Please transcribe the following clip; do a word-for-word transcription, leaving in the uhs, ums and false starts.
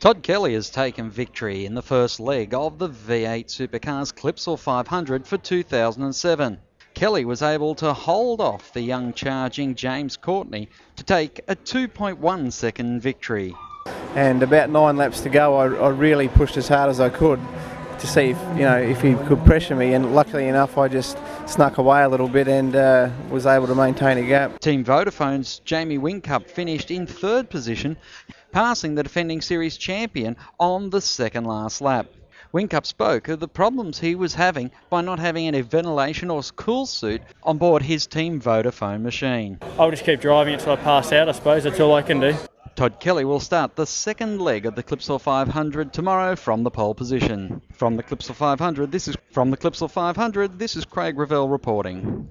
Todd Kelly has taken victory in the first leg of the V eight Supercars Clipsal five hundred for two thousand seven. Kelly was able to hold off the young charging James Courtney to take a two point one second victory. And about nine laps to go, I, I really pushed as hard as I could to see if, you know, if he could pressure me, and luckily enough I just snuck away a little bit and uh, was able to maintain a gap. Team Vodafone's Jamie Whincup finished in third position, passing the defending series champion on the second last lap. Whincup spoke of the problems he was having by not having any ventilation or cool suit on board his Team Vodafone machine. I'll just keep driving until I pass out, I suppose. That's all I can do. Todd Kelly will start the second leg of the Clipsal five hundred tomorrow from the pole position. From the Clipsal five hundred, this is from the Clipsal five hundred. This is Craig Revelle reporting.